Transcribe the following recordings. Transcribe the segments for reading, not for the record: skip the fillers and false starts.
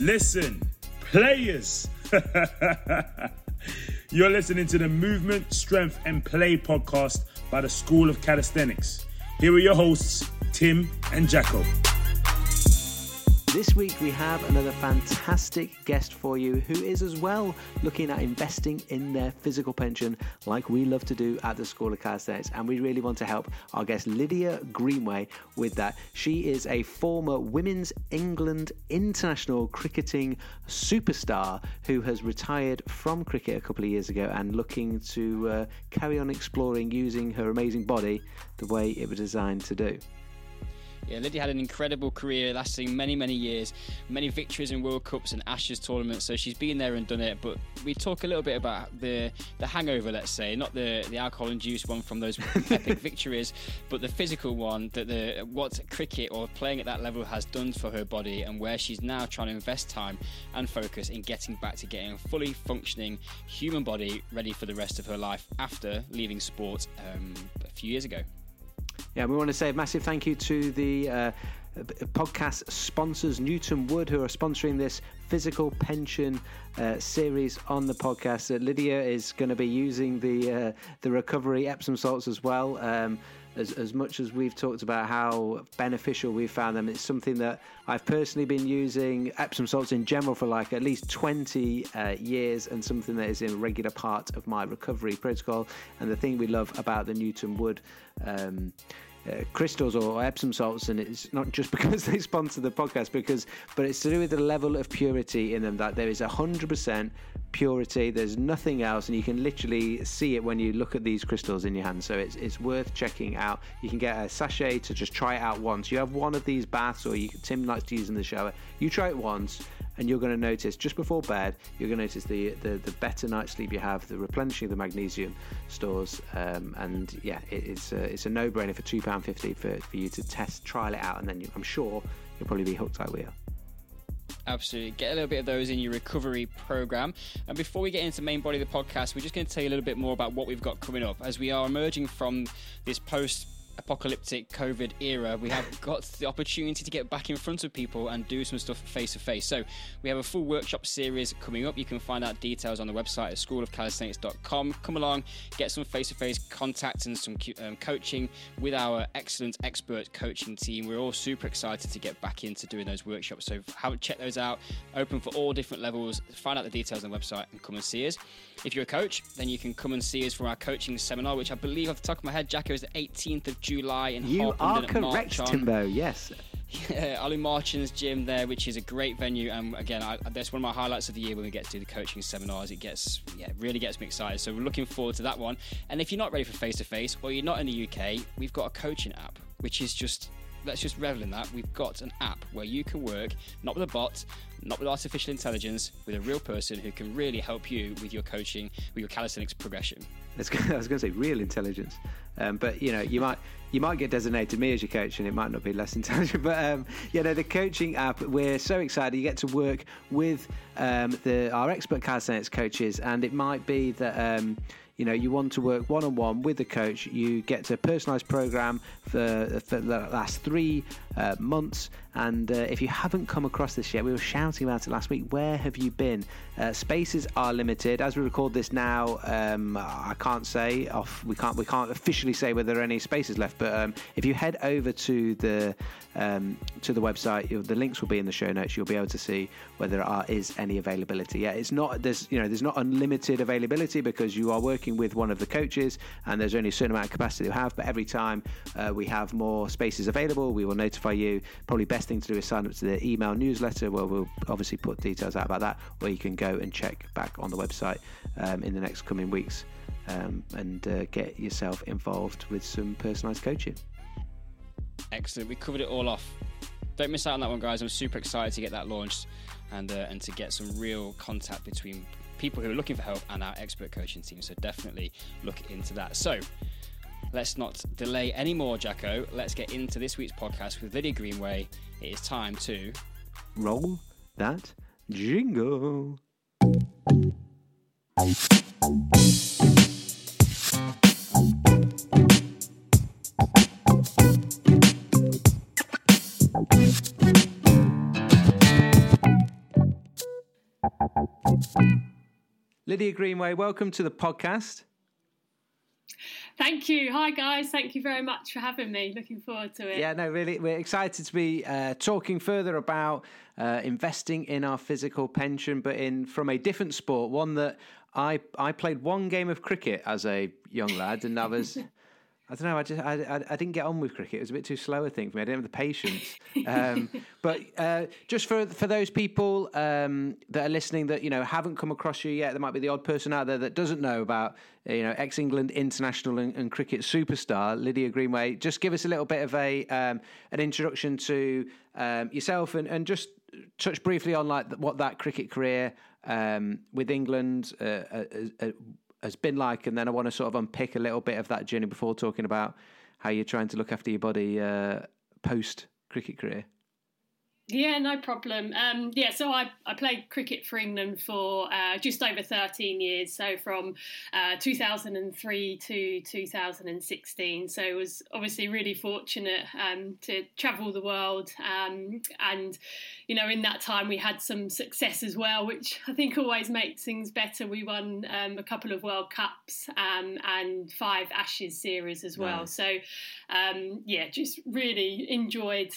listen, players. You're listening to the Movement, Strength and Play podcast by the School of Calisthenics. Here are your hosts, Tim and Jacko. This week we have another fantastic guest for you who is as well looking at investing in their physical pension like we love to do at the School of Calisthenics, and we really want to help our guest Lydia Greenway with that. She is a former Women's England international cricketing superstar who has retired from cricket a couple of years ago and looking to carry on exploring using her amazing body the way it was designed to do. Yeah, Lydia had an incredible career lasting many, many years, many victories in World Cups and Ashes tournaments, so she's been there and done it. But we talk a little bit about the hangover, let's say, not the alcohol-induced one from those epic victories, but the physical one, that what cricket or playing at that level has done for her body and where she's now trying to invest time and focus in getting back to getting a fully functioning human body ready for the rest of her life after leaving sport a few years ago. Yeah, we want to say a massive thank you to the podcast sponsors, Newton Wood, who are sponsoring this physical pension series on the podcast. Lydia is going to be using the recovery Epsom salts as well. As much as we've talked about how beneficial we found them, it's something that I've personally been using Epsom salts in general for like at least 20 years, and something that is a regular part of my recovery protocol. And the thing we love about the Newton Wood crystals or Epsom salts, and it's not just because they sponsor the podcast, but it's to do with the level of purity in them, that there is 100% purity, there's nothing else, and you can literally see it when you look at these crystals in your hand. So it's worth checking out. You can get a sachet to just try it out once. You have one of these baths, or Tim likes to use in the shower. You try it once and you're going to notice just before bed, you're going to notice the better night's sleep you have, the replenishing of the magnesium stores, and yeah, it's a no-brainer for £2.50 for you to trial it out, and then I'm sure you'll probably be hooked like we are. Absolutely. Get a little bit of those in your recovery program. And before we get into the main body of the podcast, we're just going to tell you a little bit more about what we've got coming up. As we are emerging from this post-apocalyptic COVID era, we have got the opportunity to get back in front of people and do some stuff face to face. So we have a full workshop series coming up. You can find out details on the website at schoolofcalisthenics.com. Come along, get some face to face contact and some coaching with our excellent expert coaching team. We're all super excited to get back into doing those workshops, so check those out. Open for all different levels. Find out the details on the website and come and see us. If you're a coach, then you can come and see us for our coaching seminar, which I believe off the top of my head, Jacko, is the 18th of July in Harpenden. You are correct, Timbo, yes. Yeah, Ollie Marchin's gym there, which is a great venue, and again, that's one of my highlights of the year when we get to do the coaching seminars. It really gets me excited, so we're looking forward to that one. And if you're not ready for face-to-face, or you're not in the UK, we've got a coaching app, which is just... let's just revel in that. We've got an app where you can work, not with a bot, not with artificial intelligence, with a real person who can really help you with your coaching, with your calisthenics progression. I was going to say real intelligence, but you know, you might get designated me as your coach, and it might not be less intelligent. But the coaching app, we're so excited. You get to work with our expert calisthenics coaches, and it might be that. You want to work one-on-one with the coach. You get a personalised programme for the last 3 months. And if you haven't come across this yet, we were shouting about it last week. Where have you been? Spaces are limited. As we record this now, I can't say off. We can't officially say whether there are any spaces left. But if you head over to the website, the links will be in the show notes. You'll be able to see whether there is any availability. Yeah, it's not. There's not unlimited availability because you are working with one of the coaches, and there's only a certain amount of capacity we have. But every time we have more spaces available, we will notify you. Probably best thing to do is sign up to the email newsletter, where we'll obviously put details out about that, or you can go and check back on the website in the next coming weeks and get yourself involved with some personalised coaching. Excellent. We covered it all off. Don't miss out on that one, guys. I'm super excited to get that launched and to get some real contact between people who are looking for help and our expert coaching team, so definitely look into that. So let's not delay any more, Jacko. Let's get into this week's podcast with Lydia Greenway. It is time to roll that jingle. Lydia Greenway, welcome to the podcast. Thank you. Hi, guys. Thank you very much for having me. Looking forward to it. Yeah, no, really, we're excited to be talking further about investing in our physical pension, but from a different sport, one that I played one game of cricket as a young lad, and I didn't get on with cricket. It was a bit too slow a thing for me. I didn't have the patience. But just for those people that are listening that, you know, haven't come across you yet, there might be the odd person out there that doesn't know about, you know, ex-England international and cricket superstar Lydia Greenway. Just give us a little bit of an introduction to yourself and just touch briefly on like what that cricket career with England has been like, and then I want to sort of unpick a little bit of that journey before talking about how you're trying to look after your body post-cricket career. Yeah, no problem. So I played cricket for England for just over 13 years, so from 2003 to 2016. So I was obviously really fortunate to travel the world. And, you know, in that time we had some success as well, which I think always makes things better. We won a couple of World Cups and 5 Ashes series as well. Nice. So, just really enjoyed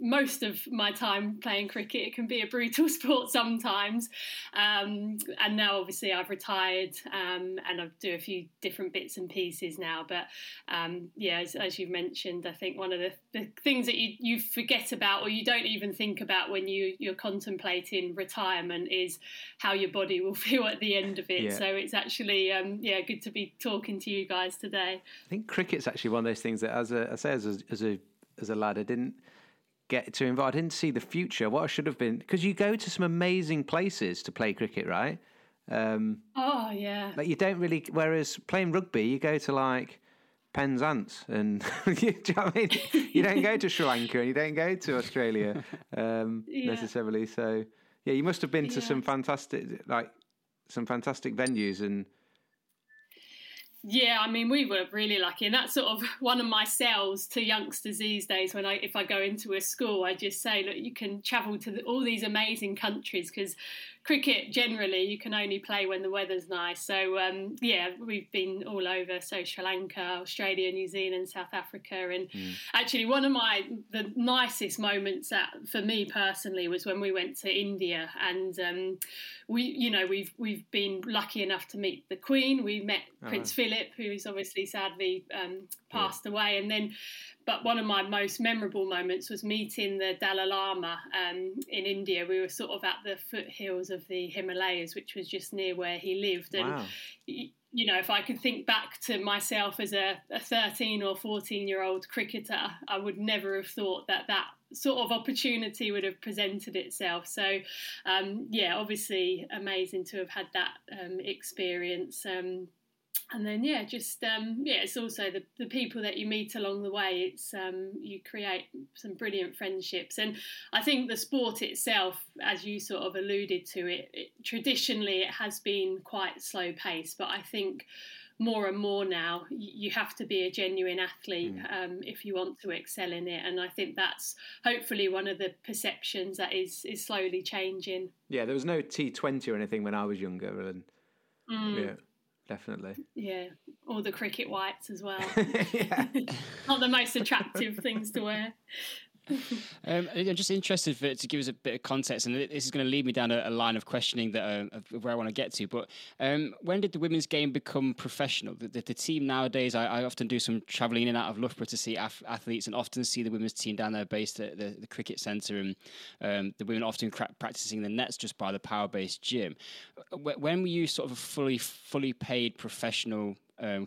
most of my time playing cricket. It can be a brutal sport sometimes, and now obviously I've retired and I do a few different bits and pieces now, but as you've mentioned, I think one of the things that you forget about, or you don't even think about when you're contemplating retirement, is how your body will feel at the end of it. Yeah. So it's actually good to be talking to you guys today. I think cricket's actually one of those things that as a lad I didn't get to involved. I didn't see the future, what I should have been, because you go to some amazing places to play cricket, right? You don't really, whereas playing rugby you go to like Penzance and do you know what I mean? You don't go to Sri Lanka and you don't go to Australia necessarily, so you must have been to some fantastic venues. And yeah, I mean, we were really lucky, and that's sort of one of my sells to youngsters these days. If I go into a school, I just say, look, you can travel to all these amazing countries, because cricket generally you can only play when the weather's nice. So we've been all over, so Sri Lanka, Australia, New Zealand, South Africa, and actually one of the nicest moments for me personally was when we went to India, and we've been lucky enough to meet the Queen. We met Prince Philip, who's obviously sadly passed away, but one of my most memorable moments was meeting the Dalai Lama in India. We were sort of at the foothills of the Himalayas, which was just near where he lived. Wow. And you know, if I could think back to myself as a 13 or 14-year-old cricketer, I would never have thought that sort of opportunity would have presented itself. So, obviously amazing to have had that experience. It's also the people that you meet along the way. It's you create some brilliant friendships. And I think the sport itself, as you sort of alluded to it traditionally it has been quite slow paced, but I think more and more now you have to be a genuine athlete if you want to excel in it. And I think that's hopefully one of the perceptions that is slowly changing. Yeah, there was no T20 or anything when I was younger. And yeah. Definitely. Yeah, all the cricket whites as well. Not the most attractive things to wear. I'm just interested to give us a bit of context, and this is going to lead me down a line of questioning that where I want to get to. But when did the women's game become professional? The team nowadays, I often do some travelling in and out of Loughborough to see athletes, and often see the women's team down there based at the cricket centre, and the women often practising the nets just by the power-based gym. When were you sort of a fully paid professional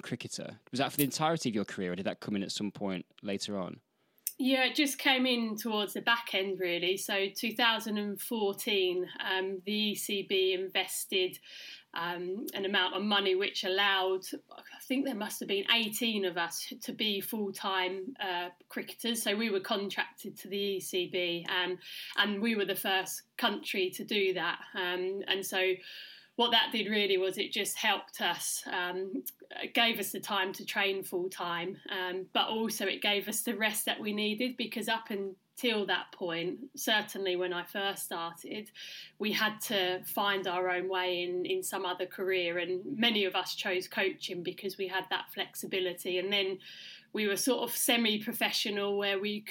cricketer? Was that for the entirety of your career, or did that come in at some point later on? Yeah, it just came in towards the back end, really. So 2014, the ECB invested an amount of money which allowed, I think there must have been 18 of us to be full-time cricketers. So we were contracted to the ECB, and we were the first country to do that. And so what that did really was it just helped us, gave us the time to train full time, but also it gave us the rest that we needed, because up until till that point, certainly when I first started, we had to find our own way in some other career, and many of us chose coaching because we had that flexibility. And then we were sort of semi-professional where we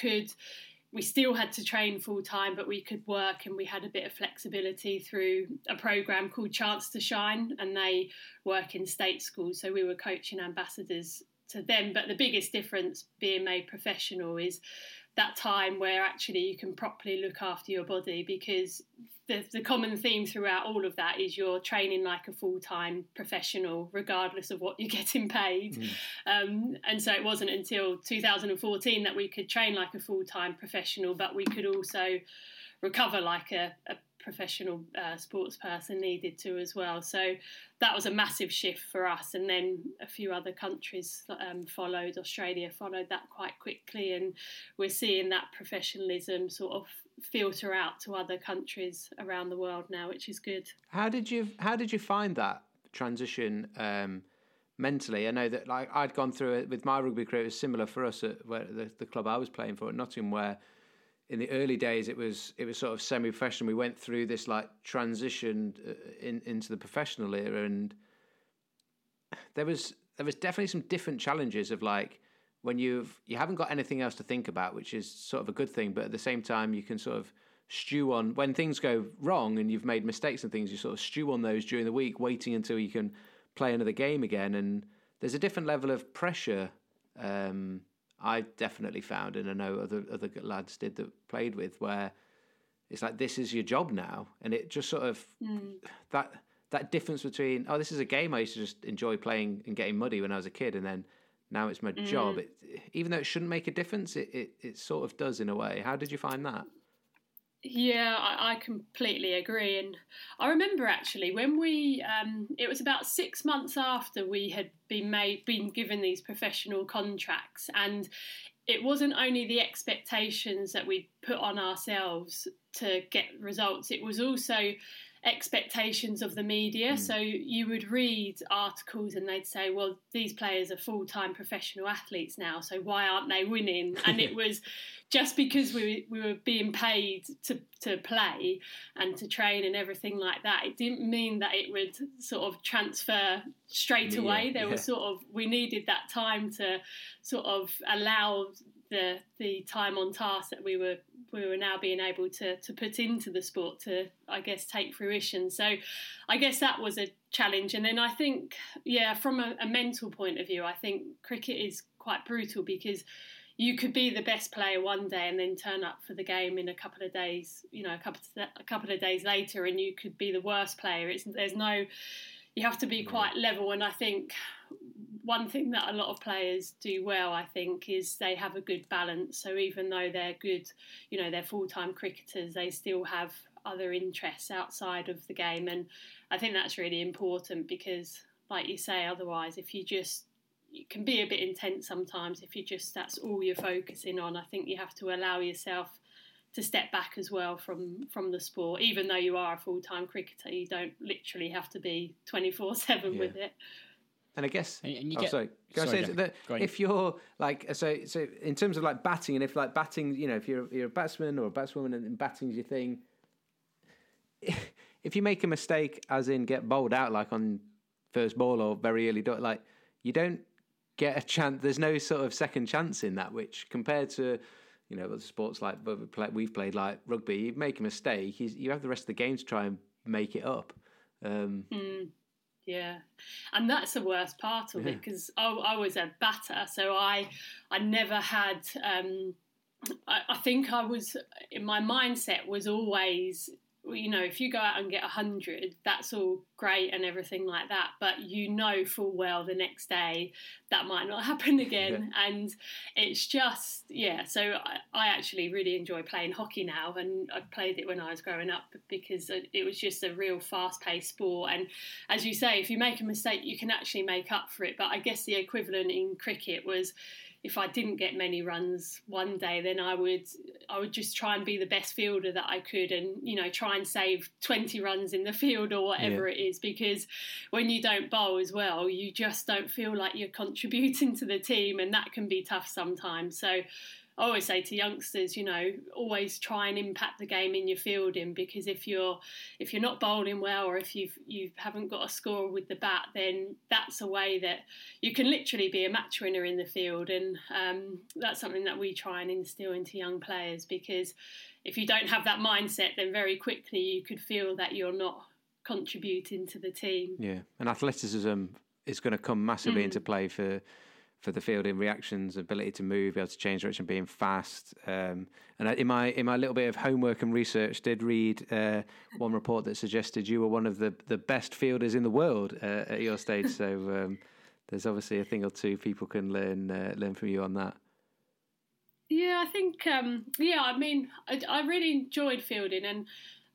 still had to train full-time, but we could work, and we had a bit of flexibility through a programme called Chance to Shine, and they work in state schools, so we were coaching ambassadors to them. But the biggest difference being made professional is that time where actually you can properly look after your body, because the common theme throughout all of that is you're training like a full-time professional regardless of what you're getting paid. And so it wasn't until 2014 that we could train like a full-time professional, but we could also recover like a professional sports person needed to as well. So that was a massive shift for us, and then a few other countries followed. Australia followed that quite quickly, and we're seeing that professionalism sort of filter out to other countries around the world now, which is good. How did you find that transition mentally? I know that, like, I'd gone through it with my rugby career. It was similar for us at where the club I was playing for at Nottingham, where in the early days, it was sort of semi-professional. We went through this like transition into the professional era, and there was definitely some different challenges of like when you haven't got anything else to think about, which is sort of a good thing, but at the same time you can sort of stew on when things go wrong and you've made mistakes and things. You sort of stew on those during the week, waiting until you can play another game again. And there's a different level of pressure. I definitely found, and I know other lads did that played with, where it's like, this is your job now. And it just sort of, that difference between, oh, this is a game I used to just enjoy playing and getting muddy when I was a kid, and then now it's my job. It, even though it shouldn't make a difference, it sort of does in a way. How did you find that? Yeah, I completely agree. And I remember actually when we, it was about 6 months after we had been given these professional contracts, and it wasn't only the expectations that we put on ourselves to get results, it was also expectations of the media. So you would read articles and they'd say, well, these players are full-time professional athletes now, so why aren't they winning? And it was just because we were being paid to play and to train and everything like that. It didn't mean that it would sort of transfer straight away. There was sort of, we needed that time to sort of allow the time on task that we were now being able to put into the sport to, I guess, take fruition. So I guess that was a challenge. And then I think, from a mental point of view, I think cricket is quite brutal, because you could be the best player one day and then turn up for the game in a couple of days, a couple of days later, and you could be the worst player. You have to be quite level. And I think one thing that a lot of players do well, I think, is they have a good balance. So even though they're good, they're full-time cricketers, they still have other interests outside of the game. And I think that's really important, because, like you say, otherwise, you can be a bit intense sometimes if that's all you're focusing on. I think you have to allow yourself to step back as well from the sport. Even though you are a full-time cricketer, you don't literally have to be 24/7 with it. And I guess, if you're like, so in terms of like batting, and if like batting, if you're a batsman or a batswoman and batting's your thing, if you make a mistake, as in get bowled out, like on first ball or very early, like you don't get a chance. There's no sort of second chance in that, which compared to, other sports like we've played, like rugby, you make a mistake, you have the rest of the game to try and make it up. Yeah, and that's the worst part of it, because I was a batter, so I never had. I think I was, in my mindset was always, if you go out and get 100, that's all great and everything like that, but full well the next day that might not happen again. And it's just, so I actually really enjoy playing hockey now, and I played it when I was growing up because it was just a real fast-paced sport, and as you say, if you make a mistake you can actually make up for it. But I guess the equivalent in cricket was, if I didn't get many runs one day, then I would just try and be the best fielder that I could, and try and save 20 runs in the field or whatever it is, because when you don't bowl as well, you just don't feel like you're contributing to the team, and that can be tough sometimes. So I always say to youngsters, you know, always try and impact the game in your fielding, because if you're not bowling well, or if you haven't got a score with the bat, then that's a way that you can literally be a match winner in the field. And that's something that we try and instill into young players, because if you don't have that mindset, then very quickly you could feel that you're not contributing to the team. Yeah, and athleticism is going to come massively into play for the fielding, reactions, ability to move, able to change direction, being fast. And in my little bit of homework and research, did read one report that suggested you were one of the best fielders in the world at your stage. So there's obviously a thing or two people can learn from you on that. Yeah, I think, I really enjoyed fielding, and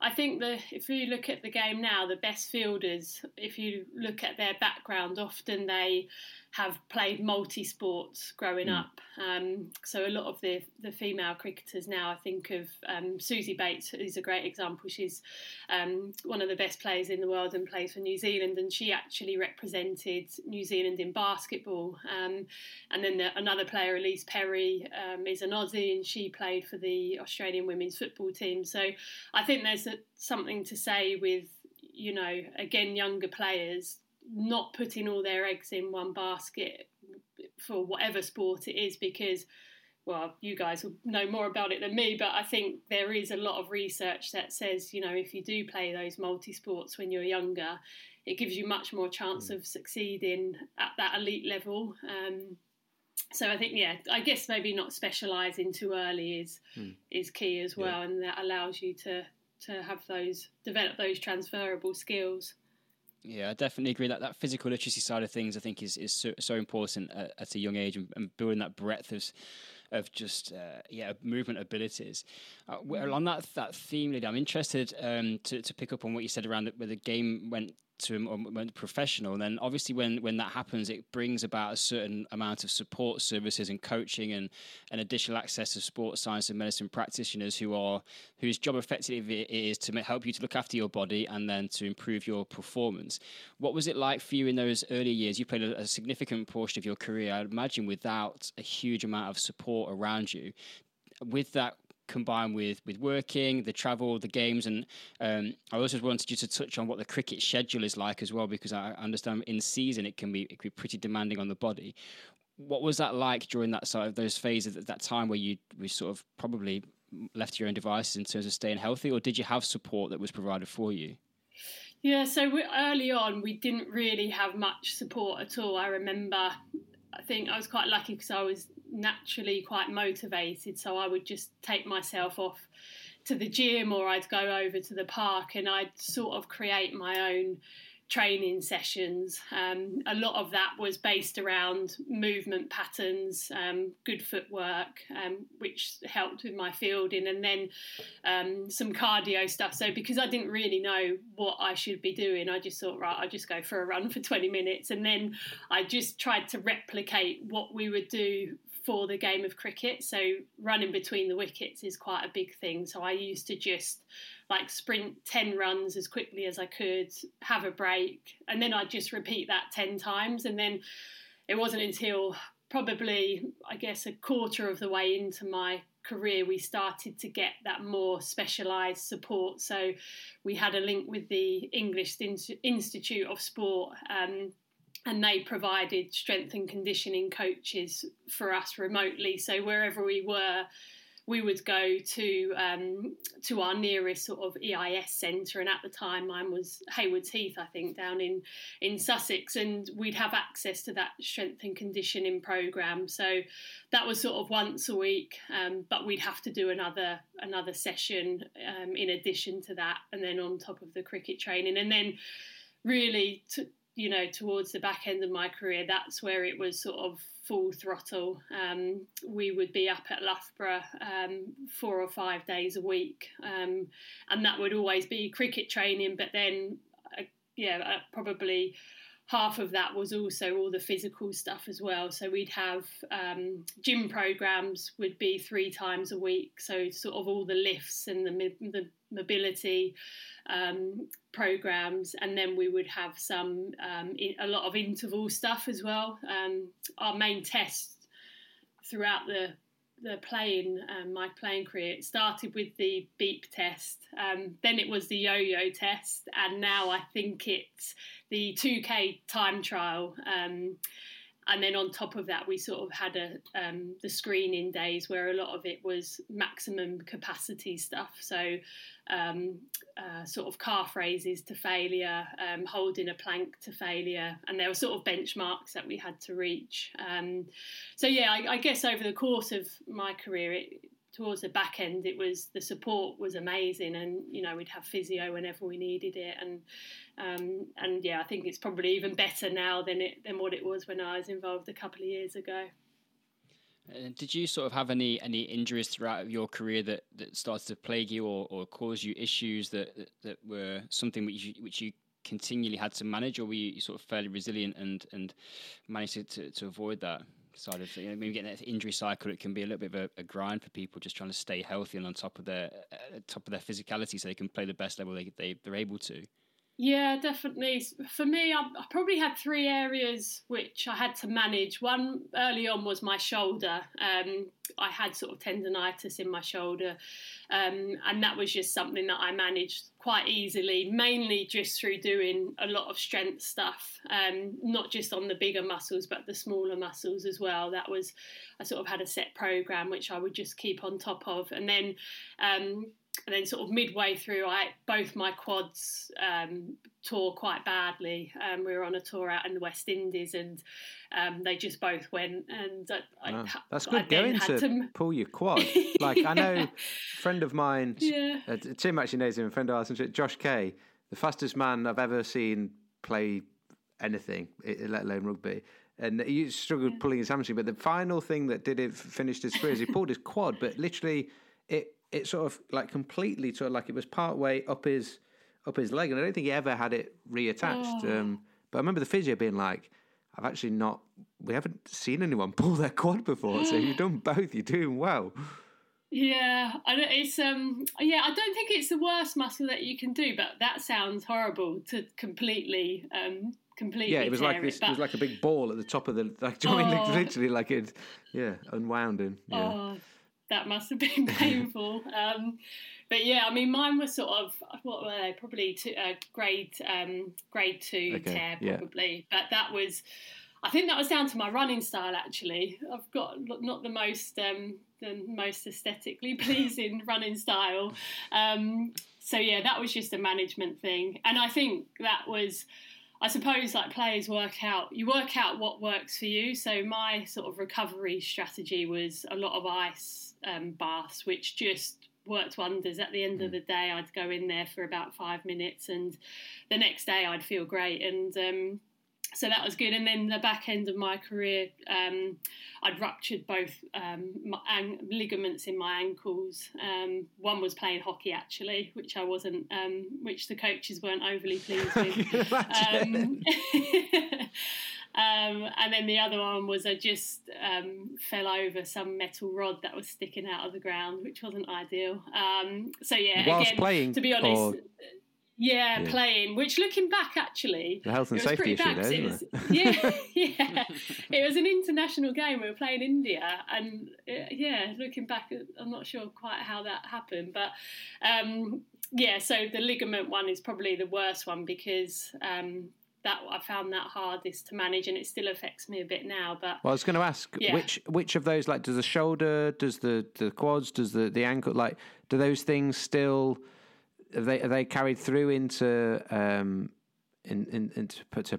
I think that if you look at the game now, the best fielders, if you look at their background, often they have played multi-sports growing up. So a lot of the female cricketers now, I think of Susie Bates, who's a great example. She's one of the best players in the world and plays for New Zealand, and she actually represented New Zealand in basketball. And then another player, Elise Perry, is an Aussie, and she played for the Australian women's football team. So I think there's something to say with, you know, again, younger players not putting all their eggs in one basket for whatever sport it is, because, well, you guys will know more about it than me, but I think there is a lot of research that says, you know, if you do play those multi-sports when you're younger, it gives you much more chance of succeeding at that elite level. So I think, yeah, I guess maybe not specialising too early is key as well, and that allows you to have those, develop those transferable skills. Yeah, I definitely agree that physical literacy side of things, I think, is so important at a young age, and building that breadth of just movement abilities. Well, on that theme, Lydia, I'm interested to pick up on what you said around where the game went to him, or went professional. And then obviously when that happens, it brings about a certain amount of support services and coaching and additional access to sports science and medicine practitioners whose job effectively is to help you to look after your body and then to improve your performance. What was it like for you in those early years? You played a significant portion of your career, I'd imagine, without a huge amount of support around you. With that, combined with working, the travel, the games, and I also wanted you to touch on what the cricket schedule is like as well, because I understand in season it can be pretty demanding on the body. What was that like during that sort of those phases at that time where you were sort of probably left to your own devices in terms of staying healthy, or did you have support that was provided for you? Yeah, so early on we didn't really have much support at all. I remember, I think I was quite lucky because I was naturally quite motivated, so I would just take myself off to the gym, or I'd go over to the park, and I'd sort of create my own training sessions. A lot of that was based around movement patterns, good footwork, which helped with my fielding, and then some cardio stuff. So because I didn't really know what I should be doing, I just thought, right, I'll just go for a run for 20 minutes. And then I just tried to replicate what we would do for the game of cricket. So running between the wickets is quite a big thing. So I used to just like sprint 10 runs as quickly as I could, have a break, and then I'd just repeat that 10 times. And then it wasn't until probably, I guess, a quarter of the way into my career we started to get that more specialised support. So we had a link with the English Institute of Sport, and they provided strength and conditioning coaches for us remotely. So wherever we were, we would go to our nearest sort of EIS centre. And at the time, mine was Haywards Heath, I think, down in Sussex. And we'd have access to that strength and conditioning programme. So that was sort of once a week, but we'd have to do another session in addition to that, and then on top of the cricket training. And then really towards the back end of my career, that's where it was sort of full throttle. We would be up at Loughborough 4 or 5 days a week, and that would always be cricket training, but then probably half of that was also all the physical stuff as well. So we'd have gym programs would be 3 times a week, so sort of all the lifts and the mobility programs, and then we would have some a lot of interval stuff as well. Our main test throughout the the playing, my playing career, it started with the beep test, then it was the yo-yo test, and now I think it's the 2K time trial. And then on top of that, we sort of had the screening days where a lot of it was maximum capacity stuff. So sort of calf raises to failure, holding a plank to failure. And there were sort of benchmarks that we had to reach. So, yeah, I guess over the course of my career, towards the back end, it was the support was amazing, and you know, we'd have physio whenever we needed it, and yeah, I think it's probably even better now than what it was when I was involved a couple of years ago. Did you sort of have any injuries throughout your career that started to plague you or cause you issues that were something which you continually had to manage, or were you sort of fairly resilient and managed to avoid that? Side of thing, maybe getting that injury cycle, it can be a little bit of a grind for people just trying to stay healthy and on top of their physicality so they can play the best level they're able to. Yeah, definitely. For me, I probably had three areas which I had to manage. One early on was my shoulder. I had sort of tendonitis in my shoulder, and that was just something that I managed quite easily, mainly just through doing a lot of strength stuff, not just on the bigger muscles but the smaller muscles as well. That was, I sort of had a set program which I would just keep on top of, and then sort of midway through, both my quads tore quite badly. We were on a tour out in the West Indies, and they just both went. And that's good going to pull your quad. Like, yeah. I know a friend of mine, yeah. Tim actually knows him, a friend of ours, Josh Kay, the fastest man I've ever seen play anything, let alone rugby. And he struggled pulling his hamstring, but the final thing that did it, finished his career, is he pulled his quad, but literally it sort of like completely, sort of like it was part way up his leg, and I don't think he ever had it reattached. Oh. But I remember the physio being like, "I've actually not. We haven't seen anyone pull their quad before, so you've done both. You're doing well." Yeah, I don't think it's the worst muscle that you can do, but that sounds horrible to completely. Yeah, it was like this. It was like a big ball at the top of the literally like it. Yeah, unwounding. Yeah. Oh. That must have been painful. But yeah, I mean, mine was sort of, what were they, probably grade 2 tear, probably. Yeah. But that was, I think that was down to my running style, actually. I've got not the most aesthetically pleasing running style. So yeah, that was just a management thing. And I think that was... I suppose, like players work out what works for you. So my sort of recovery strategy was a lot of ice baths, which just worked wonders. At the end of the day, I'd go in there for about 5 minutes, and the next day I'd feel great. And so that was good. And then the back end of my career, I'd ruptured both my ligaments in my ankles. One was playing hockey, actually, which I wasn't, which the coaches weren't overly pleased with. And then the other one was I just fell over some metal rod that was sticking out of the ground, which wasn't ideal. So yeah, whilst again, playing, to be honest. Yeah, playing, which looking back, actually... The health and safety issue there, isn't it? Yeah. It was an international game. We were playing India. And, looking back, I'm not sure quite how that happened. But, so the ligament one is probably the worst one because... That I found that hardest to manage, and it still affects me a bit now. But well, I was going to ask, which of those, like, does the shoulder, does the quads, does the ankle, like, do those things still... Are they carried through into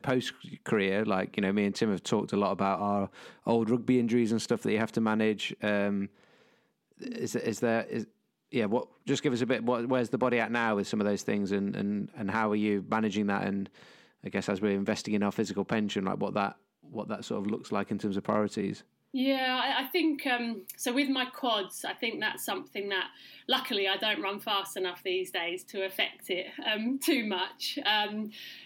post career? Like, you know, me and Tim have talked a lot about our old rugby injuries and stuff that you have to manage. Just give us a bit. Where's the body at now with some of those things, and how are you managing that? And I guess as we're investing in our physical pension, like what that sort of looks like in terms of priorities. Yeah, I think, so with my quads, I think that's something that, luckily, I don't run fast enough these days to affect it too much.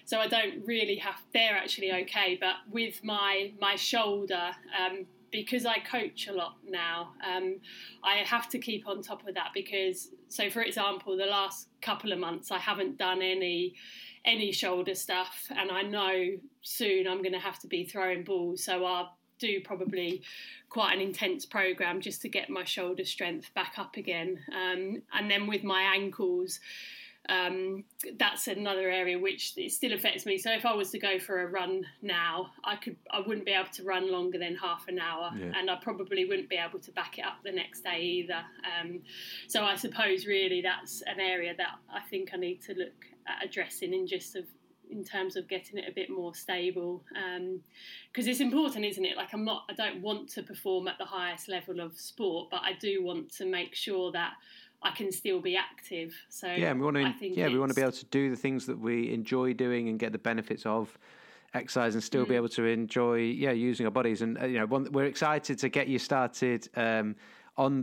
So I don't really have, they're actually okay. But with my shoulder, because I coach a lot now, I have to keep on top of that because, so for example, the last couple of months, I haven't done any shoulder stuff, and I know soon I'm going to have to be throwing balls. So our do probably quite an intense program just to get my shoulder strength back up again. And then with my ankles, that's another area which it still affects me. So if I was to go for a run now, I wouldn't be able to run longer than half an hour, and I probably wouldn't be able to back it up the next day either. So I suppose really that's an area that I think I need to look at addressing in terms of getting it a bit more stable, because it's important, isn't it? Like I don't want to perform at the highest level of sport, but I do want to make sure that I can still be active. So yeah, we want to be able to do the things that we enjoy doing and get the benefits of exercise, and still be able to enjoy using our bodies. And we're excited to get you started on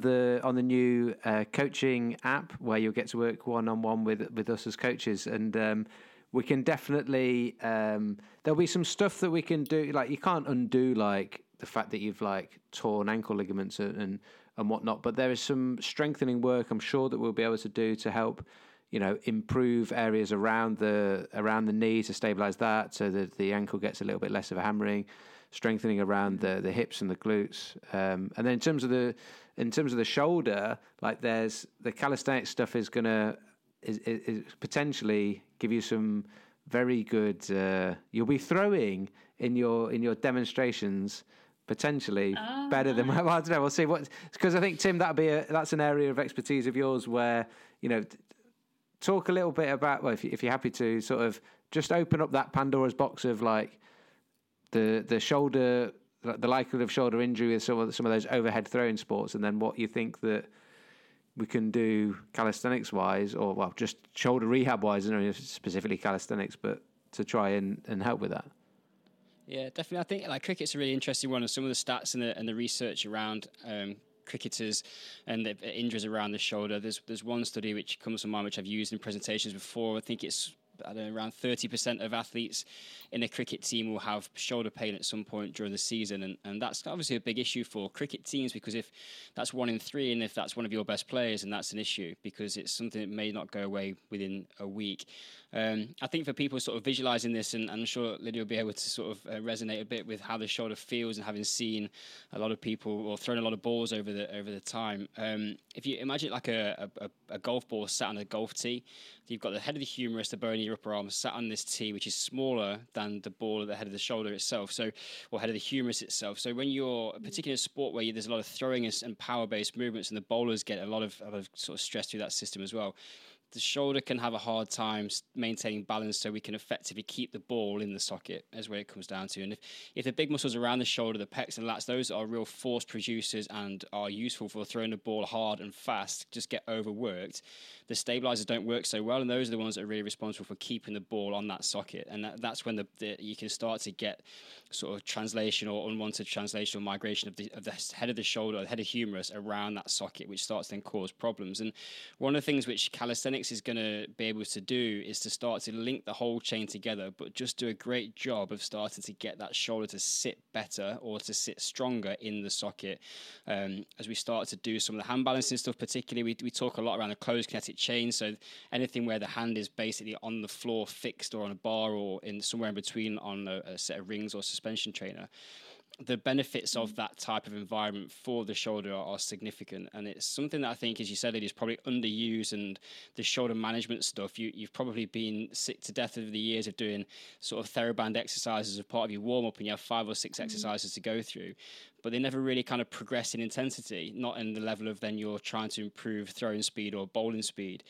the new coaching app, where you'll get to work one-on-one with us as coaches, and we can definitely there'll be some stuff that we can do. Like you can't undo like the fact that you've like torn ankle ligaments and whatnot, but there is some strengthening work I'm sure that we'll be able to do to help improve areas around the knee to stabilize that, so that the ankle gets a little bit less of a hammering, strengthening around the hips and the glutes, and then in terms of the shoulder, like there's the calisthenics stuff is potentially give you some very good you'll be throwing in your demonstrations potentially better than my. Well, I don't know, we'll see what, because I think, Tim, that's an area of expertise of yours where talk a little bit about, well, if you're happy to sort of just open up that Pandora's box of like the shoulder, the likelihood of shoulder injury with some of those overhead throwing sports, and then what you think that we can do calisthenics wise, or well, just shoulder rehab wise, specifically calisthenics, but to try and help with that. Yeah, definitely. I think like cricket's a really interesting one, and some of the stats and the research around cricketers and the injuries around the shoulder. There's one study which comes to mind, which I've used in presentations before. I think it's around 30% of athletes in a cricket team will have shoulder pain at some point during the season, and that's obviously a big issue for cricket teams, because if that's 1 in 3, and if that's one of your best players, and that's an issue, because it's something that may not go away within a week. I think for people sort of visualising this, and I'm sure Lydia will be able to sort of resonate a bit with how the shoulder feels, and having seen a lot of people or thrown a lot of balls over the time, if you imagine like a golf ball sat on a golf tee, you've got the head of the humerus, the bone in your upper arm sat on this tee, which is smaller than the ball at the head of the shoulder itself, or head of the humerus itself. So when you're particularly in a sport where there's a lot of throwing and power-based movements, and the bowlers get a lot of sort of stress through that system as well, the shoulder can have a hard time maintaining balance, so we can effectively keep the ball in the socket, as where it comes down to. And if the big muscles around the shoulder, the pecs and lats, those are real force producers and are useful for throwing the ball hard and fast, just get overworked. The stabilizers don't work so well, and those are the ones that are really responsible for keeping the ball on that socket. And that's when you can start to get sort of translation or unwanted translation or migration of the head of the shoulder, the head of humerus around that socket, which starts to then cause problems. And one of the things which calisthenics is going to be able to do is to start to link the whole chain together, but just do a great job of starting to get that shoulder to sit better or to sit stronger in the socket. As we start to do some of the hand balancing stuff, particularly, we talk a lot around the closed kinetic chain. So anything where the hand is basically on the floor fixed, or on a bar, or in somewhere in between on a set of rings or suspension trainer. The benefits of that type of environment for the shoulder are significant, and it's something that I think, as you said, it is probably underused. And the shoulder management stuff, you've probably been sick to death over the years of doing sort of TheraBand exercises as part of your warm-up, and you have 5 or 6 exercises to go through, but they never really kind of progress in intensity, not in the level of then you're trying to improve throwing speed or bowling speed.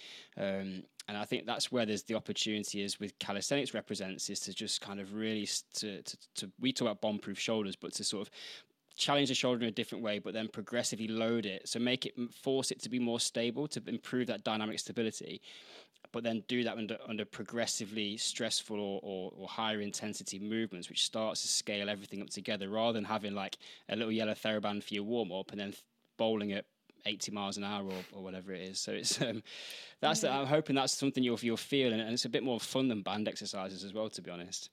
And I think that's where there's the opportunity is with calisthenics represents, is to just kind of really, we talk about bomb-proof shoulders, but to sort of challenge the shoulder in a different way, but then progressively load it. So force it to be more stable, to improve that dynamic stability, but then do that under progressively stressful or higher intensity movements, which starts to scale everything up together, rather than having like a little yellow TheraBand for your warm-up and then bowling it 80 miles an hour or whatever it is. So it's that's I'm hoping that's something you'll feel, and it's a bit more fun than band exercises as well, to be honest.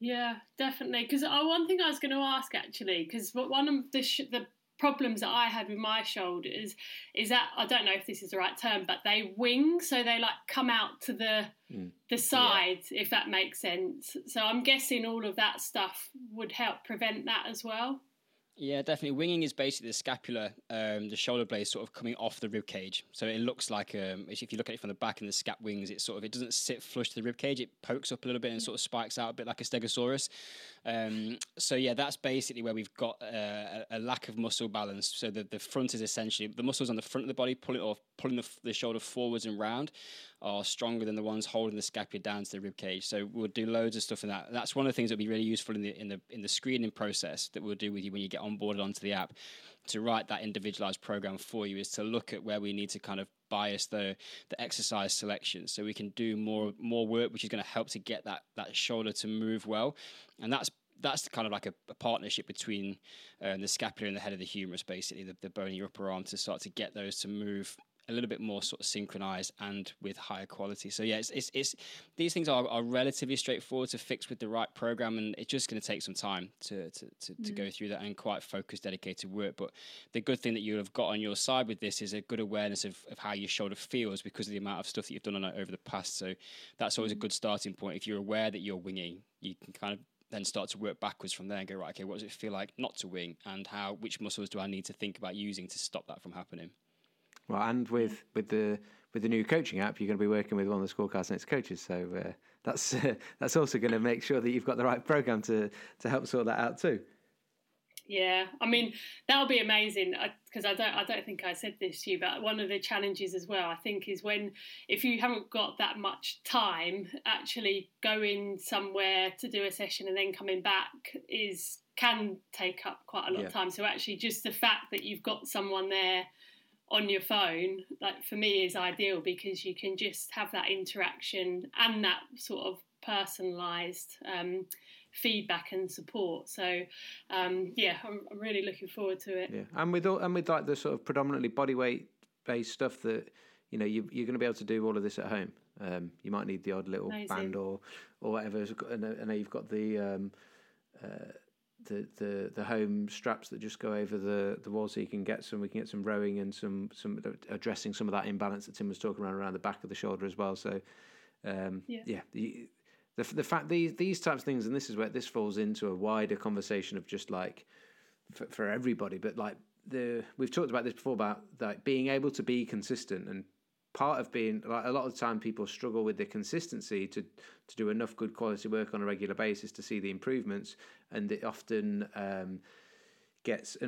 Yeah, definitely. Because one thing I was going to ask actually, because one of the problems that I had with my shoulders is that, I don't know if this is the right term, but they wing, so they like come out to the side, if that makes sense. So I'm guessing all of that stuff would help prevent that as well. Yeah, definitely. Winging is basically the scapula, the shoulder blade sort of coming off the rib cage. So it looks like, if you look at it from the back and the scap wings, it doesn't sit flush to the rib cage. It pokes up a little bit and sort of spikes out a bit like a stegosaurus. So yeah, that's basically where we've got a lack of muscle balance. So the front is essentially, the muscles on the front of the body pulling the shoulder forwards and round are stronger than the ones holding the scapula down to the rib cage. So we'll do loads of stuff in that. That's one of the things that'll be really useful in the screening process that we'll do with you when you get onboarded onto the app, to write that individualized program for you, is to look at where we need to kind of bias the exercise selection, so we can do more work, which is going to help to get that shoulder to move well. And that's kind of like a partnership between the scapula and the head of the humerus, basically the bone in your upper arm, to start to get those to move a little bit more sort of synchronized and with higher quality. So yeah, it's these things are relatively straightforward to fix with the right program, and it's just going to take some time to go through that, and quite focused, dedicated work. But the good thing that you'll have got on your side with this is a good awareness of how your shoulder feels, because of the amount of stuff that you've done on it over the past. So that's always a good starting point. If you're aware that you're winging, you can kind of then start to work backwards from there and go, right, okay, what does it feel like not to wing, and which muscles do I need to think about using to stop that from happening? Well, and with the new coaching app, you're going to be working with one of the School of Calisthenics coaches, so that's also going to make sure that you've got the right program to help sort that out too. Yeah, I mean, that'll be amazing, because I don't think I said this to you, but one of the challenges as well, I think, is if you haven't got that much time, actually going somewhere to do a session and then coming back can take up quite a lot of time. So actually, just the fact that you've got someone there on your phone, like, for me, is ideal, because you can just have that interaction and that sort of personalised feedback and support. So I'm really looking forward to it. Yeah, and with like the sort of predominantly body weight based stuff that, you know, you're going to be able to do all of this at home. You might need the odd little band or whatever. I know you've got the home straps that just go over the wall, so you can get some. We can get some rowing and some addressing some of that imbalance that Tim was talking around the back of the shoulder as well. So the fact these types of things, and this is where this falls into a wider conversation of just like for everybody, but like we've talked about this before about like being able to be consistent, and part of being, like, a lot of the time people struggle with the consistency to do enough good quality work on a regular basis to see the improvements, and it often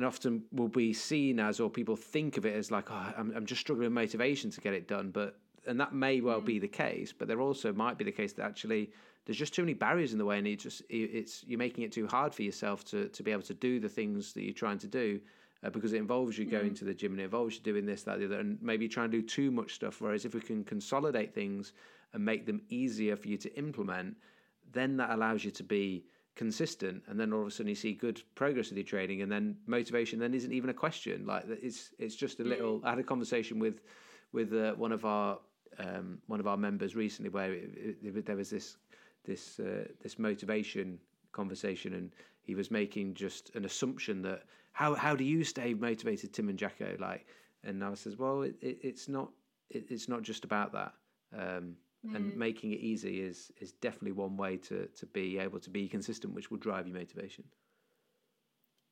often will be seen as, or people think of it as like, oh, I'm just struggling with motivation to get it done, and that may well be the case, but there also might be the case that actually there's just too many barriers in the way, and you're making it too hard for yourself to be able to do the things that you're trying to do. Because it involves you going to the gym, and it involves you doing this, that, the other, and maybe trying to do too much stuff. Whereas if we can consolidate things and make them easier for you to implement, then that allows you to be consistent. And then all of a sudden you see good progress with your training, and then motivation then isn't even a question. Like it's just a little. I had a conversation with one of our members recently where there was this motivation conversation, and he was making just an assumption that how do you stay motivated, Tim and Jacko? Like, and I says, well, it's not just about that. And making it easy is definitely one way to be able to be consistent, which will drive your motivation.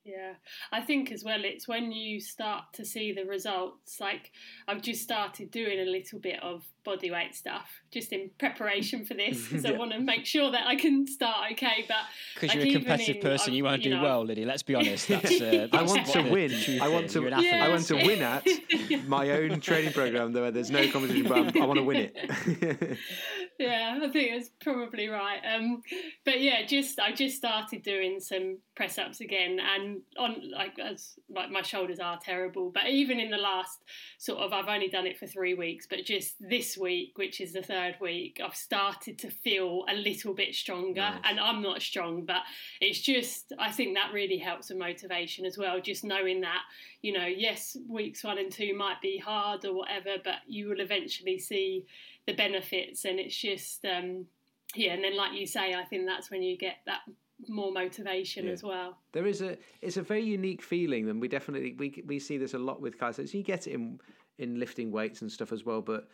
Yeah, I think as well, it's when you start to see the results. Like, I've just started doing a little bit of bodyweight stuff just in preparation for this, because I want to make sure that I can start okay. But because like, you're a competitive person, you want to do well, Lydia. Let's be honest. That's I want to win. I want to win at my own training program, though. There's no competition, but I want to win it. Yeah, I think that's probably right. But yeah, I just started doing some press ups again, and my shoulders are terrible. But even in the last I've only done it for 3 weeks, but just this week, which is the third week, I've started to feel a little bit stronger. Nice. And I'm not strong, but it's just, I think that really helps with motivation as well. Just knowing that, you know, yes, weeks 1 and 2 might be hard or whatever, but you will eventually see the benefits. And it's just, and then like you say, I think that's when you get that more motivation as well. There is it's a very unique feeling, and we see this a lot with calisthenics. You get it in lifting weights and stuff as well, but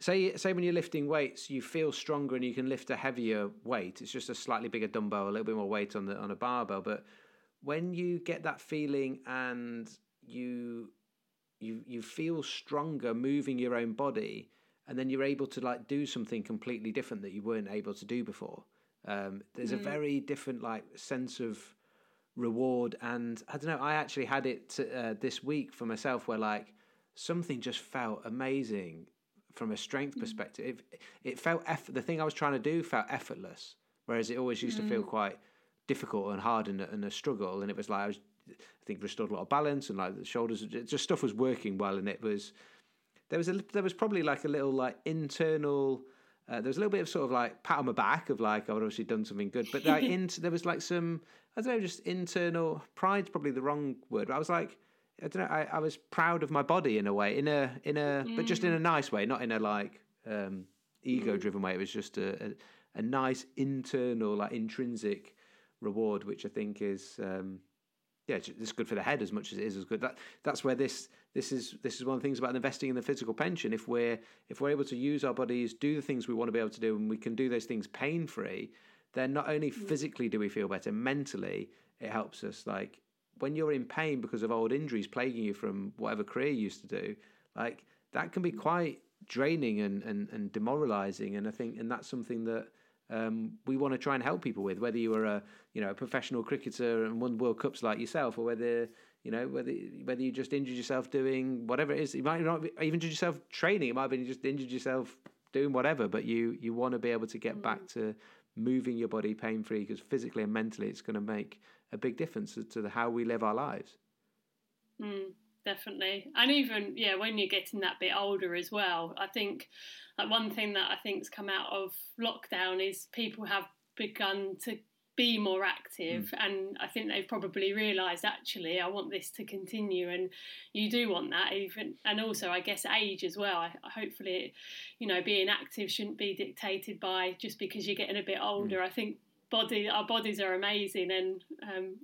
say when you're lifting weights, you feel stronger and you can lift a heavier weight. It's just a slightly bigger dumbbell, a little bit more weight on a barbell, but when you get that feeling and you feel stronger moving your own body, and then you're able to like do something completely different that you weren't able to do before. There's a very different like sense of reward. And I don't know, I actually had it this week for myself where like something just felt amazing from a strength perspective. It felt the thing I was trying to do felt effortless, whereas it always used to feel quite difficult and hard and a struggle. And it was like I think restored a lot of balance, and like the shoulders, just stuff was working well. And it was there was probably like a little like internal. There was a little bit of sort of like pat on my back of like, I've obviously done something good, but like there was like some, I don't know, just internal pride's probably the wrong word. But I was like, I don't know, I was proud of my body in a way, but just in a nice way, not in a like ego driven way. It was just a nice internal, like intrinsic reward, which I think is, it's good for the head as much as it is good. That's where this is one of the things about investing in the physical pension. If we're able to use our bodies, do the things we want to be able to do, and we can do those things pain free, then not only physically do we feel better, mentally it helps us. Like when you're in pain because of old injuries plaguing you from whatever career you used to do, like that can be quite draining and demoralizing. And I think that's something that we want to try and help people with, whether you are a professional cricketer and won World Cups like yourself, or whether you just injured yourself doing whatever it is. You might not even injured yourself training. It might have been you just injured yourself doing whatever, but you want to be able to get back to moving your body pain-free, because physically and mentally it's going to make a big difference to how we live our lives. Definitely. And even, when you're getting that bit older as well, I think like one thing that I think's come out of lockdown is people have begun to be more active, and I think they've probably realised, actually, I want this to continue, and you do want that even. And also, I guess, age as well. Hopefully, being active shouldn't be dictated by just because you're getting a bit older. I think our bodies are amazing, and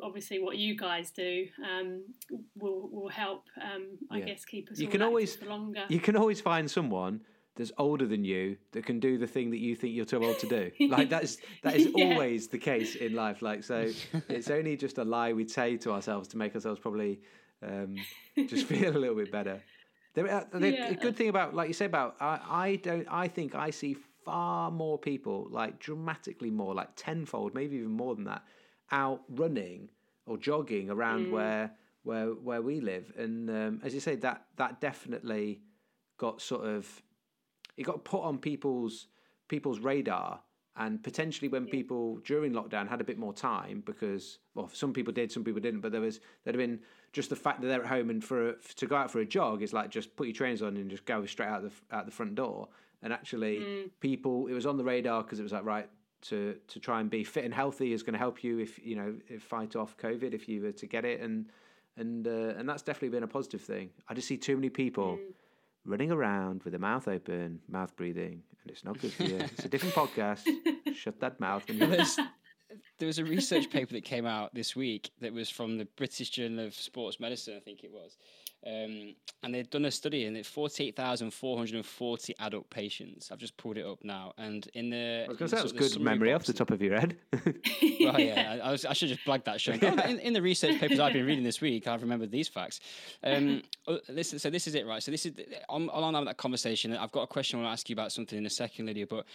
obviously what you guys do will help. I guess keep us. You can always You can always find someone that's older than you that can do the thing that you think you're too old to do. Like that is always the case in life. Like so, it's only just a lie we say to ourselves to make ourselves probably just feel a little bit better. The good thing about, like you say, about I think I see far more people, like dramatically more, like tenfold, maybe even more than that, out running or jogging around where we live. And as you say, that definitely got sort of, it got put on people's radar. And potentially when people during lockdown had a bit more time, because, well, some people did, some people didn't, but there'd have been just the fact that they're at home, and to go out for a jog is like, just put your trainers on and just go straight out the front door. And actually people, it was on the radar because it was like, right, to try and be fit and healthy is going to help you if fight off COVID, if you were to get it. And that's definitely been a positive thing. I just see too many people running around with their mouth open, mouth breathing, and it's not good for you. It's a different podcast. Shut that mouth. There was a research paper that came out this week that was from the British Journal of Sports Medicine, I think it was. And they'd done a study in 48,440 adult patients. I've just pulled it up now. And I was going to say, that's good memory off the top of your head. Well, yeah, I should just blag that, Sean. In the research papers I've been reading this week, I've remembered these facts. So this is it, right? So this is, I'll have that conversation. I've got a question I want to ask you about something in a second, Lydia, but...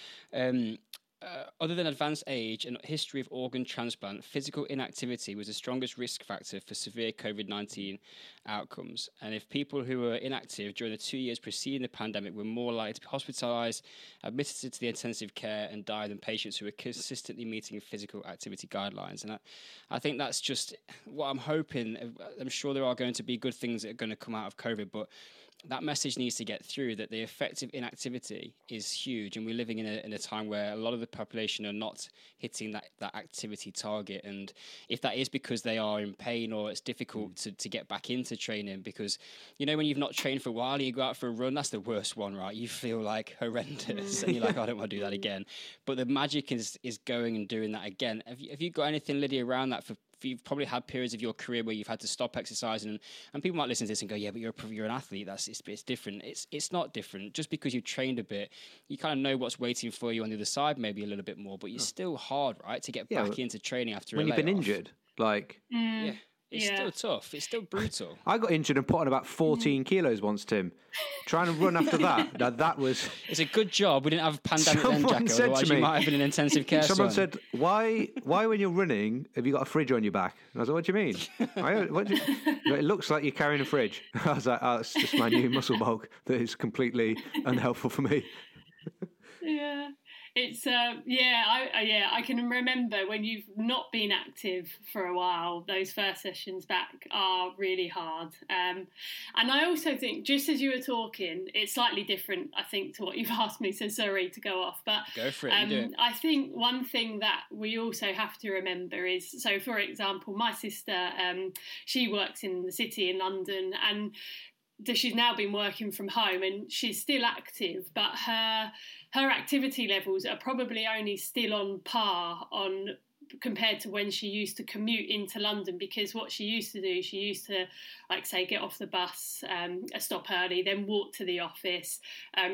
other than advanced age and history of organ transplant, physical inactivity was the strongest risk factor for severe COVID-19 outcomes. And if people who were inactive during the 2 years preceding the pandemic were more likely to be hospitalised, admitted to the intensive care and die than patients who were consistently meeting physical activity guidelines. And I think that's just what I'm hoping. I'm sure there are going to be good things that are going to come out of COVID, but that message needs to get through, that the effect of inactivity is huge. And we're living in a time where a lot of the population are not hitting that activity target. And if that is because they are in pain, or it's difficult to get back into training, because, when you've not trained for a while and you go out for a run, that's the worst one, right? You feel like horrendous and you're like, I don't want to do that again. But the magic is going and doing that again. Have you got anything, Lydia, around that for... You've probably had periods of your career where you've had to stop exercising, and people might listen to this and go, yeah, but you're an athlete. It's different. It's not different. Just because you've trained a bit, you kind of know what's waiting for you on the other side, maybe a little bit more, but you're still hard, right, to get back into training after when you've been injured. Like, yeah, it's still tough. It's still brutal. I got injured and put on about 14 kilos once, Tim. Trying to run after that. Now, that was... It's a good job we didn't have a pandemic then, Jacko. Otherwise you might have been in intensive care. Someone said, why when you're running have you got a fridge on your back? And I was like, what do you mean? It looks like you're carrying a fridge. I was like, oh, it's just my new muscle bulk that is completely unhelpful for me. Yeah. It's I can remember when you've not been active for a while, those first sessions back are really hard. And I also think, just as you were talking, it's slightly different, I think, to what you've asked me, so sorry to go off. But go for it, you do it. I think one thing that we also have to remember is, so for example, my sister, she works in the city in London, and she's now been working from home, and she's still active, but her activity levels are probably only still on par compared to when she used to commute into London, because what she used to do, she used to, like, say, get off the bus a stop early, then walk to the office.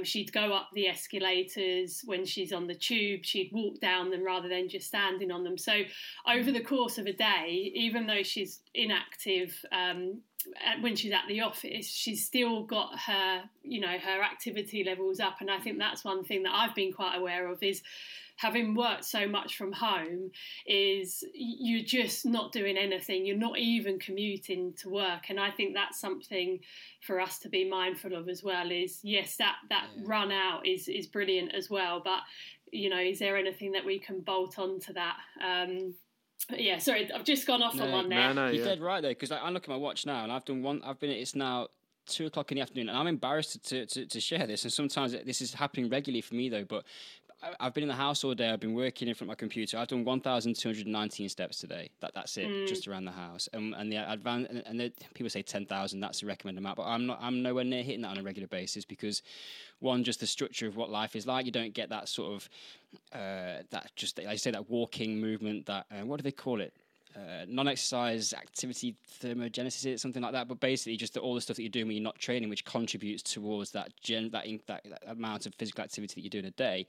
She'd go up the escalators when she's on the tube. She'd walk down them rather than just standing on them. So over the course of a day, even though she's inactive when she's at the office, she's still got her, you know, her activity levels up. And I think that's one thing that I've been quite aware of is, having worked so much from home, is you're just not doing anything. You're not even commuting to work. And I think that's something for us to be mindful of as well, is, yes, that run out is brilliant as well. But, you know, is there anything that we can bolt onto that? Yeah, sorry, I've just gone off on one there. No, you're dead right, though, because I look at my watch now, and I've done one. It's now 2:00 in the afternoon, and I'm embarrassed to share this. And sometimes this is happening regularly for me, though. But I've been in the house all day. I've been working in front of my computer. I've done 1,219 steps today. That's it, just around the house. And the advanced, and people say 10,000. That's the recommended amount, but I'm nowhere near hitting that on a regular basis, because one, just the structure of what life is like. You don't get that sort of that, just like I say, that walking movement. That what do they call it? Non-exercise activity thermogenesis, something like that, but basically just all the stuff that you're doing when you're not training, which contributes towards that amount of physical activity that you do in a day.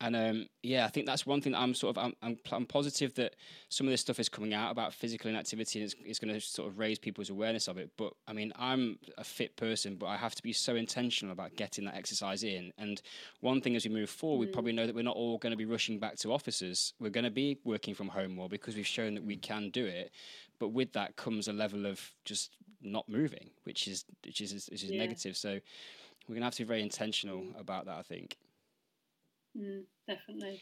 And I think that's one thing that I'm positive that some of this stuff is coming out about physical inactivity, and it's going to sort of raise people's awareness of it. But I mean, I'm a fit person, but I have to be so intentional about getting that exercise in. And one thing, as we move forward, we probably know that we're not all going to be rushing back to offices. We're going to be working from home more, because we've shown that we can do it. But with that comes a level of just not moving, which is negative. So we're going to have to be very intentional about that, I think. Definitely.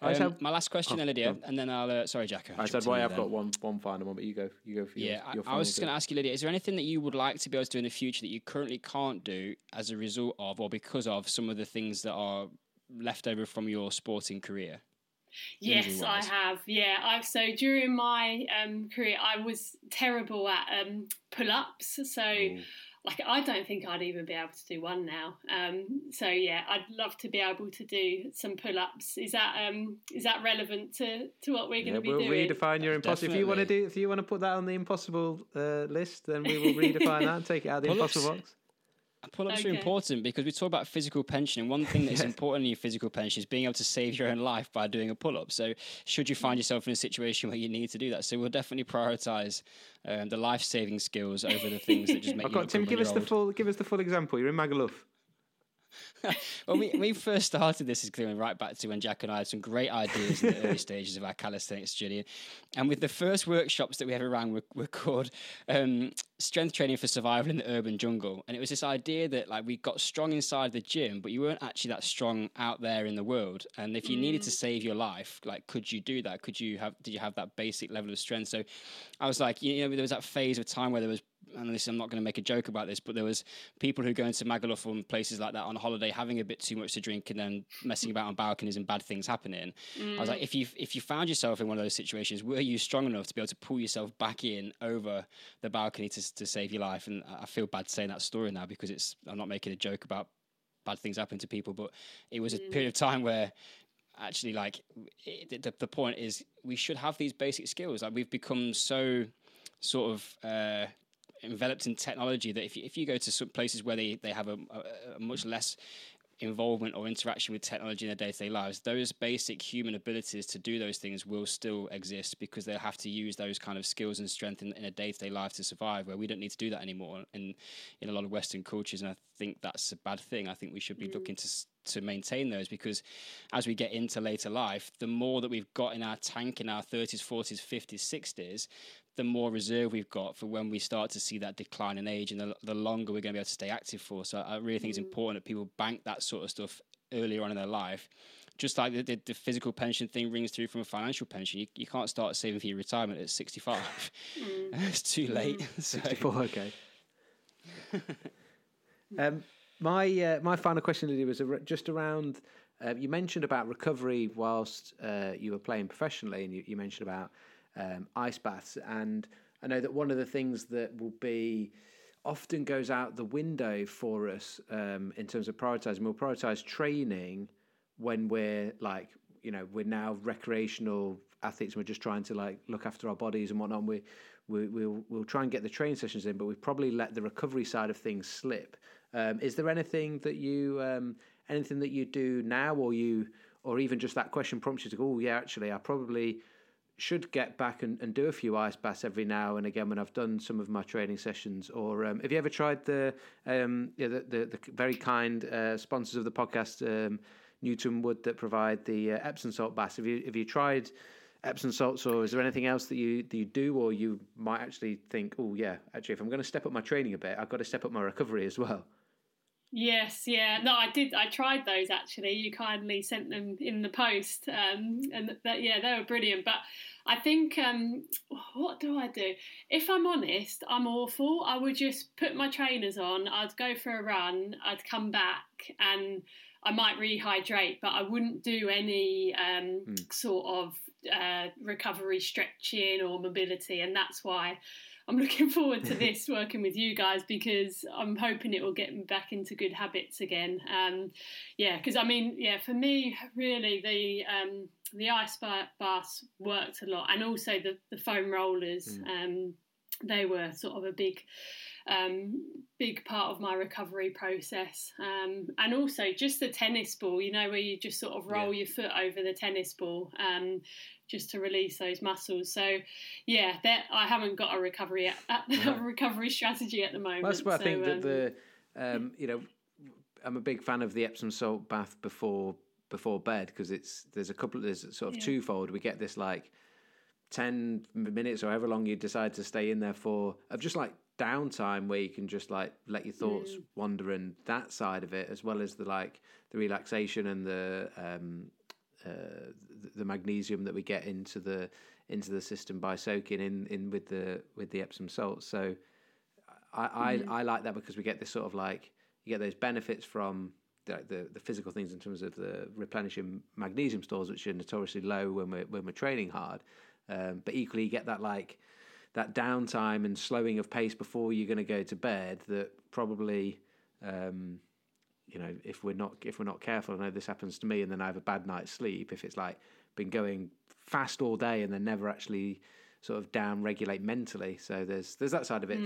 My last question, Lydia, and then I'll... sorry, Jacko. I said, I've got one final one, but you go for your final. I was just going to ask you, Lydia, is there anything that you would like to be able to do in the future that you currently can't do as a result of, or because of, some of the things that are left over from your sporting career? Yes, I have. Yeah, so during my career, I was terrible at pull-ups, so... Ooh. Like, I don't think I'd even be able to do one now. I'd love to be able to do some pull-ups. Is that relevant to what we're going to be doing? We'll redefine your impossible. If you want to put that on the impossible list, then we will redefine that and take it out of the impossible box. Pull-ups are important, because we talk about physical pension, and one thing that's important in your physical pension is being able to save your own life by doing a pull-up. So should you find yourself in a situation where you need to do that, so we'll definitely prioritise the life-saving skills over the things that just make you... Tim, give us the full example. You're in Magaluf. Well, we first started this is going right back to when Jack and I had some great ideas in the early stages of our calisthenics journey, and with the first workshops that we ever ran were called Strength Training for Survival in the Urban Jungle. And it was this idea that, like, we got strong inside the gym, but you weren't actually that strong out there in the world. And if you needed to save your life, like, could you do that? Did you have that basic level of strength? So I was like, there was that phase of time where there was... and I'm not going to make a joke about this, but there was people who go into Magaluf and places like that on holiday, having a bit too much to drink and then messing about on balconies and bad things happening. I was like, if you found yourself in one of those situations, were you strong enough to be able to pull yourself back in over the balcony to save your life? And I feel bad saying that story now, because I'm not making a joke about bad things happening to people, but it was a period of time where... actually, like, the point is, we should have these basic skills. Like, we've become so sort of... enveloped in technology that if you go to some places where they have a much less involvement or interaction with technology in their day-to-day lives, those basic human abilities to do those things will still exist, because they'll have to use those kind of skills and strength in a day-to-day life to survive, where we don't need to do that anymore in a lot of Western cultures. And I think that's a bad thing. I think we should be looking to maintain those, because as we get into later life, the more that we've got in our tank in our 30s, 40s, 50s, 60s, the more reserve we've got for when we start to see that decline in age, and the longer we're going to be able to stay active for. So I really think it's important that people bank that sort of stuff earlier on in their life. Just like the physical pension thing rings through from a financial pension. You can't start saving for your retirement at 65. It's too late. 64, okay. My final question, Lydia, was just around, you mentioned about recovery whilst you were playing professionally, and you mentioned about ice baths. And I know that one of the things that will be often goes out the window for us in terms of prioritising, we'll prioritise training when we're like, you know, we're now recreational athletes, and we're just trying to like look after our bodies and whatnot. And we'll try and get the training sessions in, but we've probably let the recovery side of things slip. Is there anything that you do now, or even just that question prompts you to go, oh yeah, actually I probably should get back and do a few ice baths every now and again when I've done some of my training sessions? Or have you ever tried the very kind sponsors of the podcast, Newton Wood, that provide the Epsom salt baths? Have you tried Epsom salts, or is there anything else that you do, or you might actually think, oh yeah, actually if I'm going to step up my training a bit, I've got to step up my recovery as well? Yes, yeah, no, I did. I tried those actually. You kindly sent them in the post, and they were brilliant. But I think, what do I do? If I'm honest, I'm awful. I would just put my trainers on. I'd go for a run. I'd come back, and I might rehydrate, but I wouldn't do any sort of recovery stretching or mobility, and that's why I'm looking forward to this, working with you guys, because I'm hoping it will get me back into good habits again. Because I mean, for me, really, the ice baths worked a lot, and also the foam rollers. They were sort of a big part of my recovery process. And also just the tennis ball, you know, where you just sort of roll your foot over the tennis ball just to release those muscles. So, I haven't got a recovery strategy at the moment. That's why I think that I'm a big fan of the Epsom salt bath before bed, because there's twofold. We get this like 10 minutes or however long you decide to stay in there for, of just like downtime where you can just like let your thoughts wander, and that side of it, as well as the like the relaxation and the magnesium that we get into the system by soaking in with the Epsom salts. So I like that, because we get this sort of like, you get those benefits from the physical things in terms of the replenishing magnesium stores, which are notoriously low when we're training hard. But equally, you get that like that downtime and slowing of pace before you're going to go to bed. That probably, if we're not careful, I know this happens to me, and then I have a bad night's sleep. If it's like been going fast all day and then never actually sort of down regulate mentally, so there's that side of it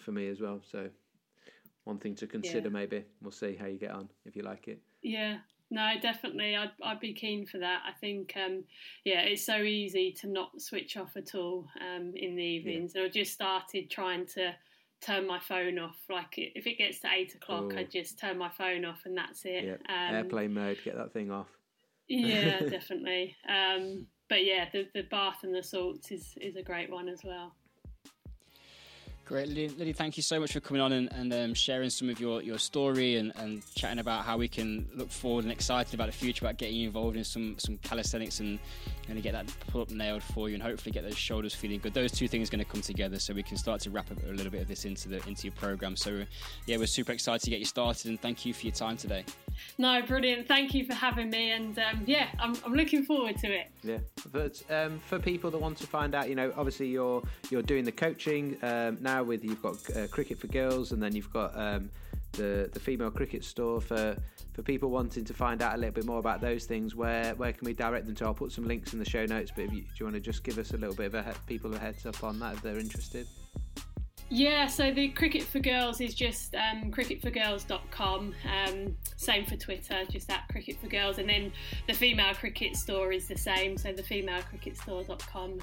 for me as well. So one thing to consider, maybe we'll see how you get on if you like it. Yeah. No, definitely. I'd be keen for that. I think, it's so easy to not switch off at all in the evenings. And I just started trying to turn my phone off. Like if it gets to 8:00, I just turn my phone off and that's it. Yeah. Airplane mode, get that thing off. Yeah, definitely. But yeah, the bath and the salts is a great one as well. Great, Lydia, thank you so much for coming on and sharing some of your story and chatting about how we can look forward and excited about the future, about getting you involved in some calisthenics and get that pull-up nailed for you, and hopefully get those shoulders feeling good. Those two things are going to come together, so we can start to wrap up a little bit of this into your programme. So yeah, we're super excited to get you started, and thank you for your time today. No, brilliant. Thank you for having me, and I'm looking forward to it. Yeah, but for people that want to find out, you know, obviously you're doing the coaching now. With you've got Cricket for Girls, and then you've got the Female Cricket Store. For people wanting to find out a little bit more about those things, where can we direct them to? I'll put some links in the show notes, but do you want to just give us a little bit of people a heads up on that if they're interested? Yeah, so the Cricket for Girls is just cricketforgirls.com. Same for Twitter, just at Cricket for Girls. And then the Female Cricket Store is the same, so the thefemalecricketstore.com.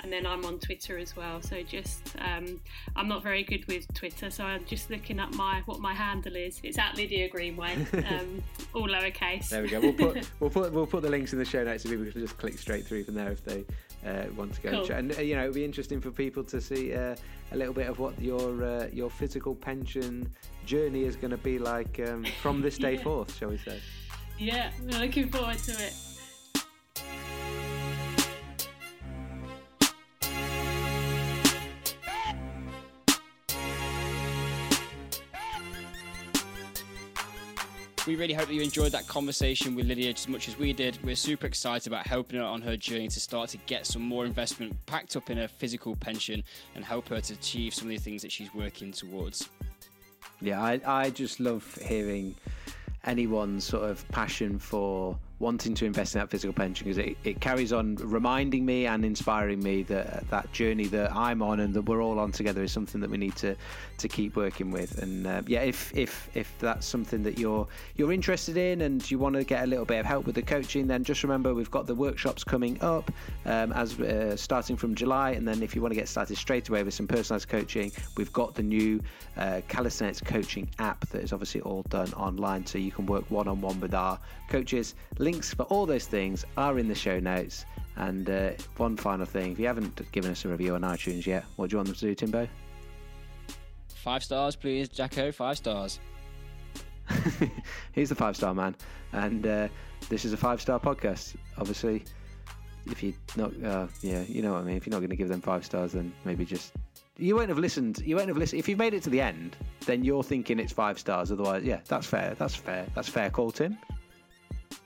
And then I'm on Twitter as well. So just, I'm not very good with Twitter, so I'm just looking up what my handle is. It's at Lydia Greenway, all lowercase. There we go. We'll put the links in the show notes so people can just click straight through from there if they want to go. Cool. And you know, it'll be interesting for people to see a little bit of what your physical pension journey is going to be like from this day forth, shall we say. Yeah, we're looking forward to it. We really hope that you enjoyed that conversation with Lydia as much as we did. We're super excited about helping her on her journey to start to get some more investment packed up in her physical pension and help her to achieve some of the things that she's working towards. Yeah, I just love hearing anyone's sort of passion for wanting to invest in that physical pension, because it carries on reminding me and inspiring me that journey that I'm on and that we're all on together is something that we need to keep working with. And if that's something that you're interested in and you want to get a little bit of help with the coaching, then just remember we've got the workshops coming up as starting from July. And then if you want to get started straight away with some personalised coaching, we've got the new calisthenics coaching app that is obviously all done online, so you can work one-on-one with our coaches. Links for all those things are in the show notes. And one final thing, if you haven't given us a review on iTunes yet, what do you want them to do, Timbo? 5 stars, please, Jacko. 5 stars. He's the 5-star man. And this is a 5-star podcast. Obviously, if you're not, you know what I mean. If you're not going to give them 5 stars, then maybe just. You won't have listened. If you've made it to the end, then you're thinking it's 5 stars. Otherwise, yeah, that's fair. That's fair call, Tim.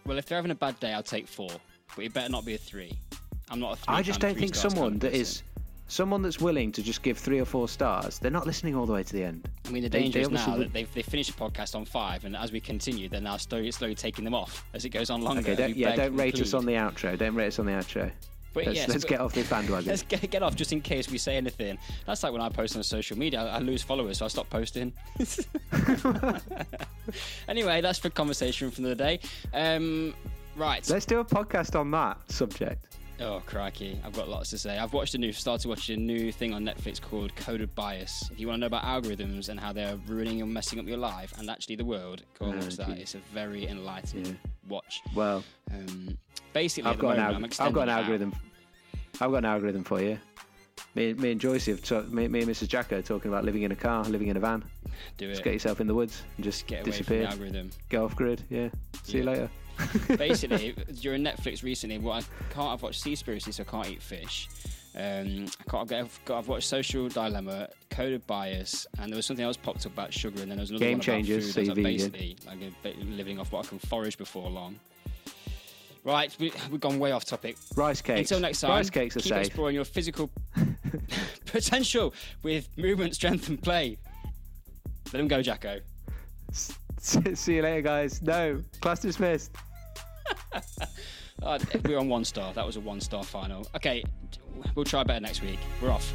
Well, if they're having a bad day, I'll take 4, but it better not be a 3. I'm not a 3. I just don't think someone that's willing to just give 3 or 4 stars, they're not listening all the way to the end. I mean, the danger is now that they finish the podcast on 5, and as we continue, they're now slowly taking them off as it goes on longer. Okay, don't rate us on the outro. But let's get off this bandwagon. Let's get off just in case we say anything. That's like when I post on social media, I lose followers, so I stop posting. Anyway, that's for conversation from the day. Right. Let's do a podcast on that subject. Oh, crikey. I've got lots to say. I've started watching a new thing on Netflix called Coded Bias. If you want to know about algorithms and how they're ruining and messing up your life and actually the world, go and watch that. It's a very enlightening watch. Well, basically, I've got an algorithm for you. Me and Joyce me and Mrs. Jacko are talking about living in a car, living in a van. Do it. Just get yourself in the woods and just get away disappear. From the algorithm. Go off grid. Yeah. See you later. Basically, during Netflix recently, I've watched Seaspiracy, so I can't eat fish. I've watched Social Dilemma, Coded Bias, and there was something else popped up about sugar, and then there was another Game one Changers, about food. CV, basically, like living off what I can forage before long. Right, we've gone way off topic. Rice cakes. Until next time, rice cakes are keep safe. Exploring your physical potential with movement, strength, and play. Let him go, Jacko. See you later, guys. No, class dismissed. We're on 1 star. That was a 1-star final. Okay, we'll try better next week. We're off.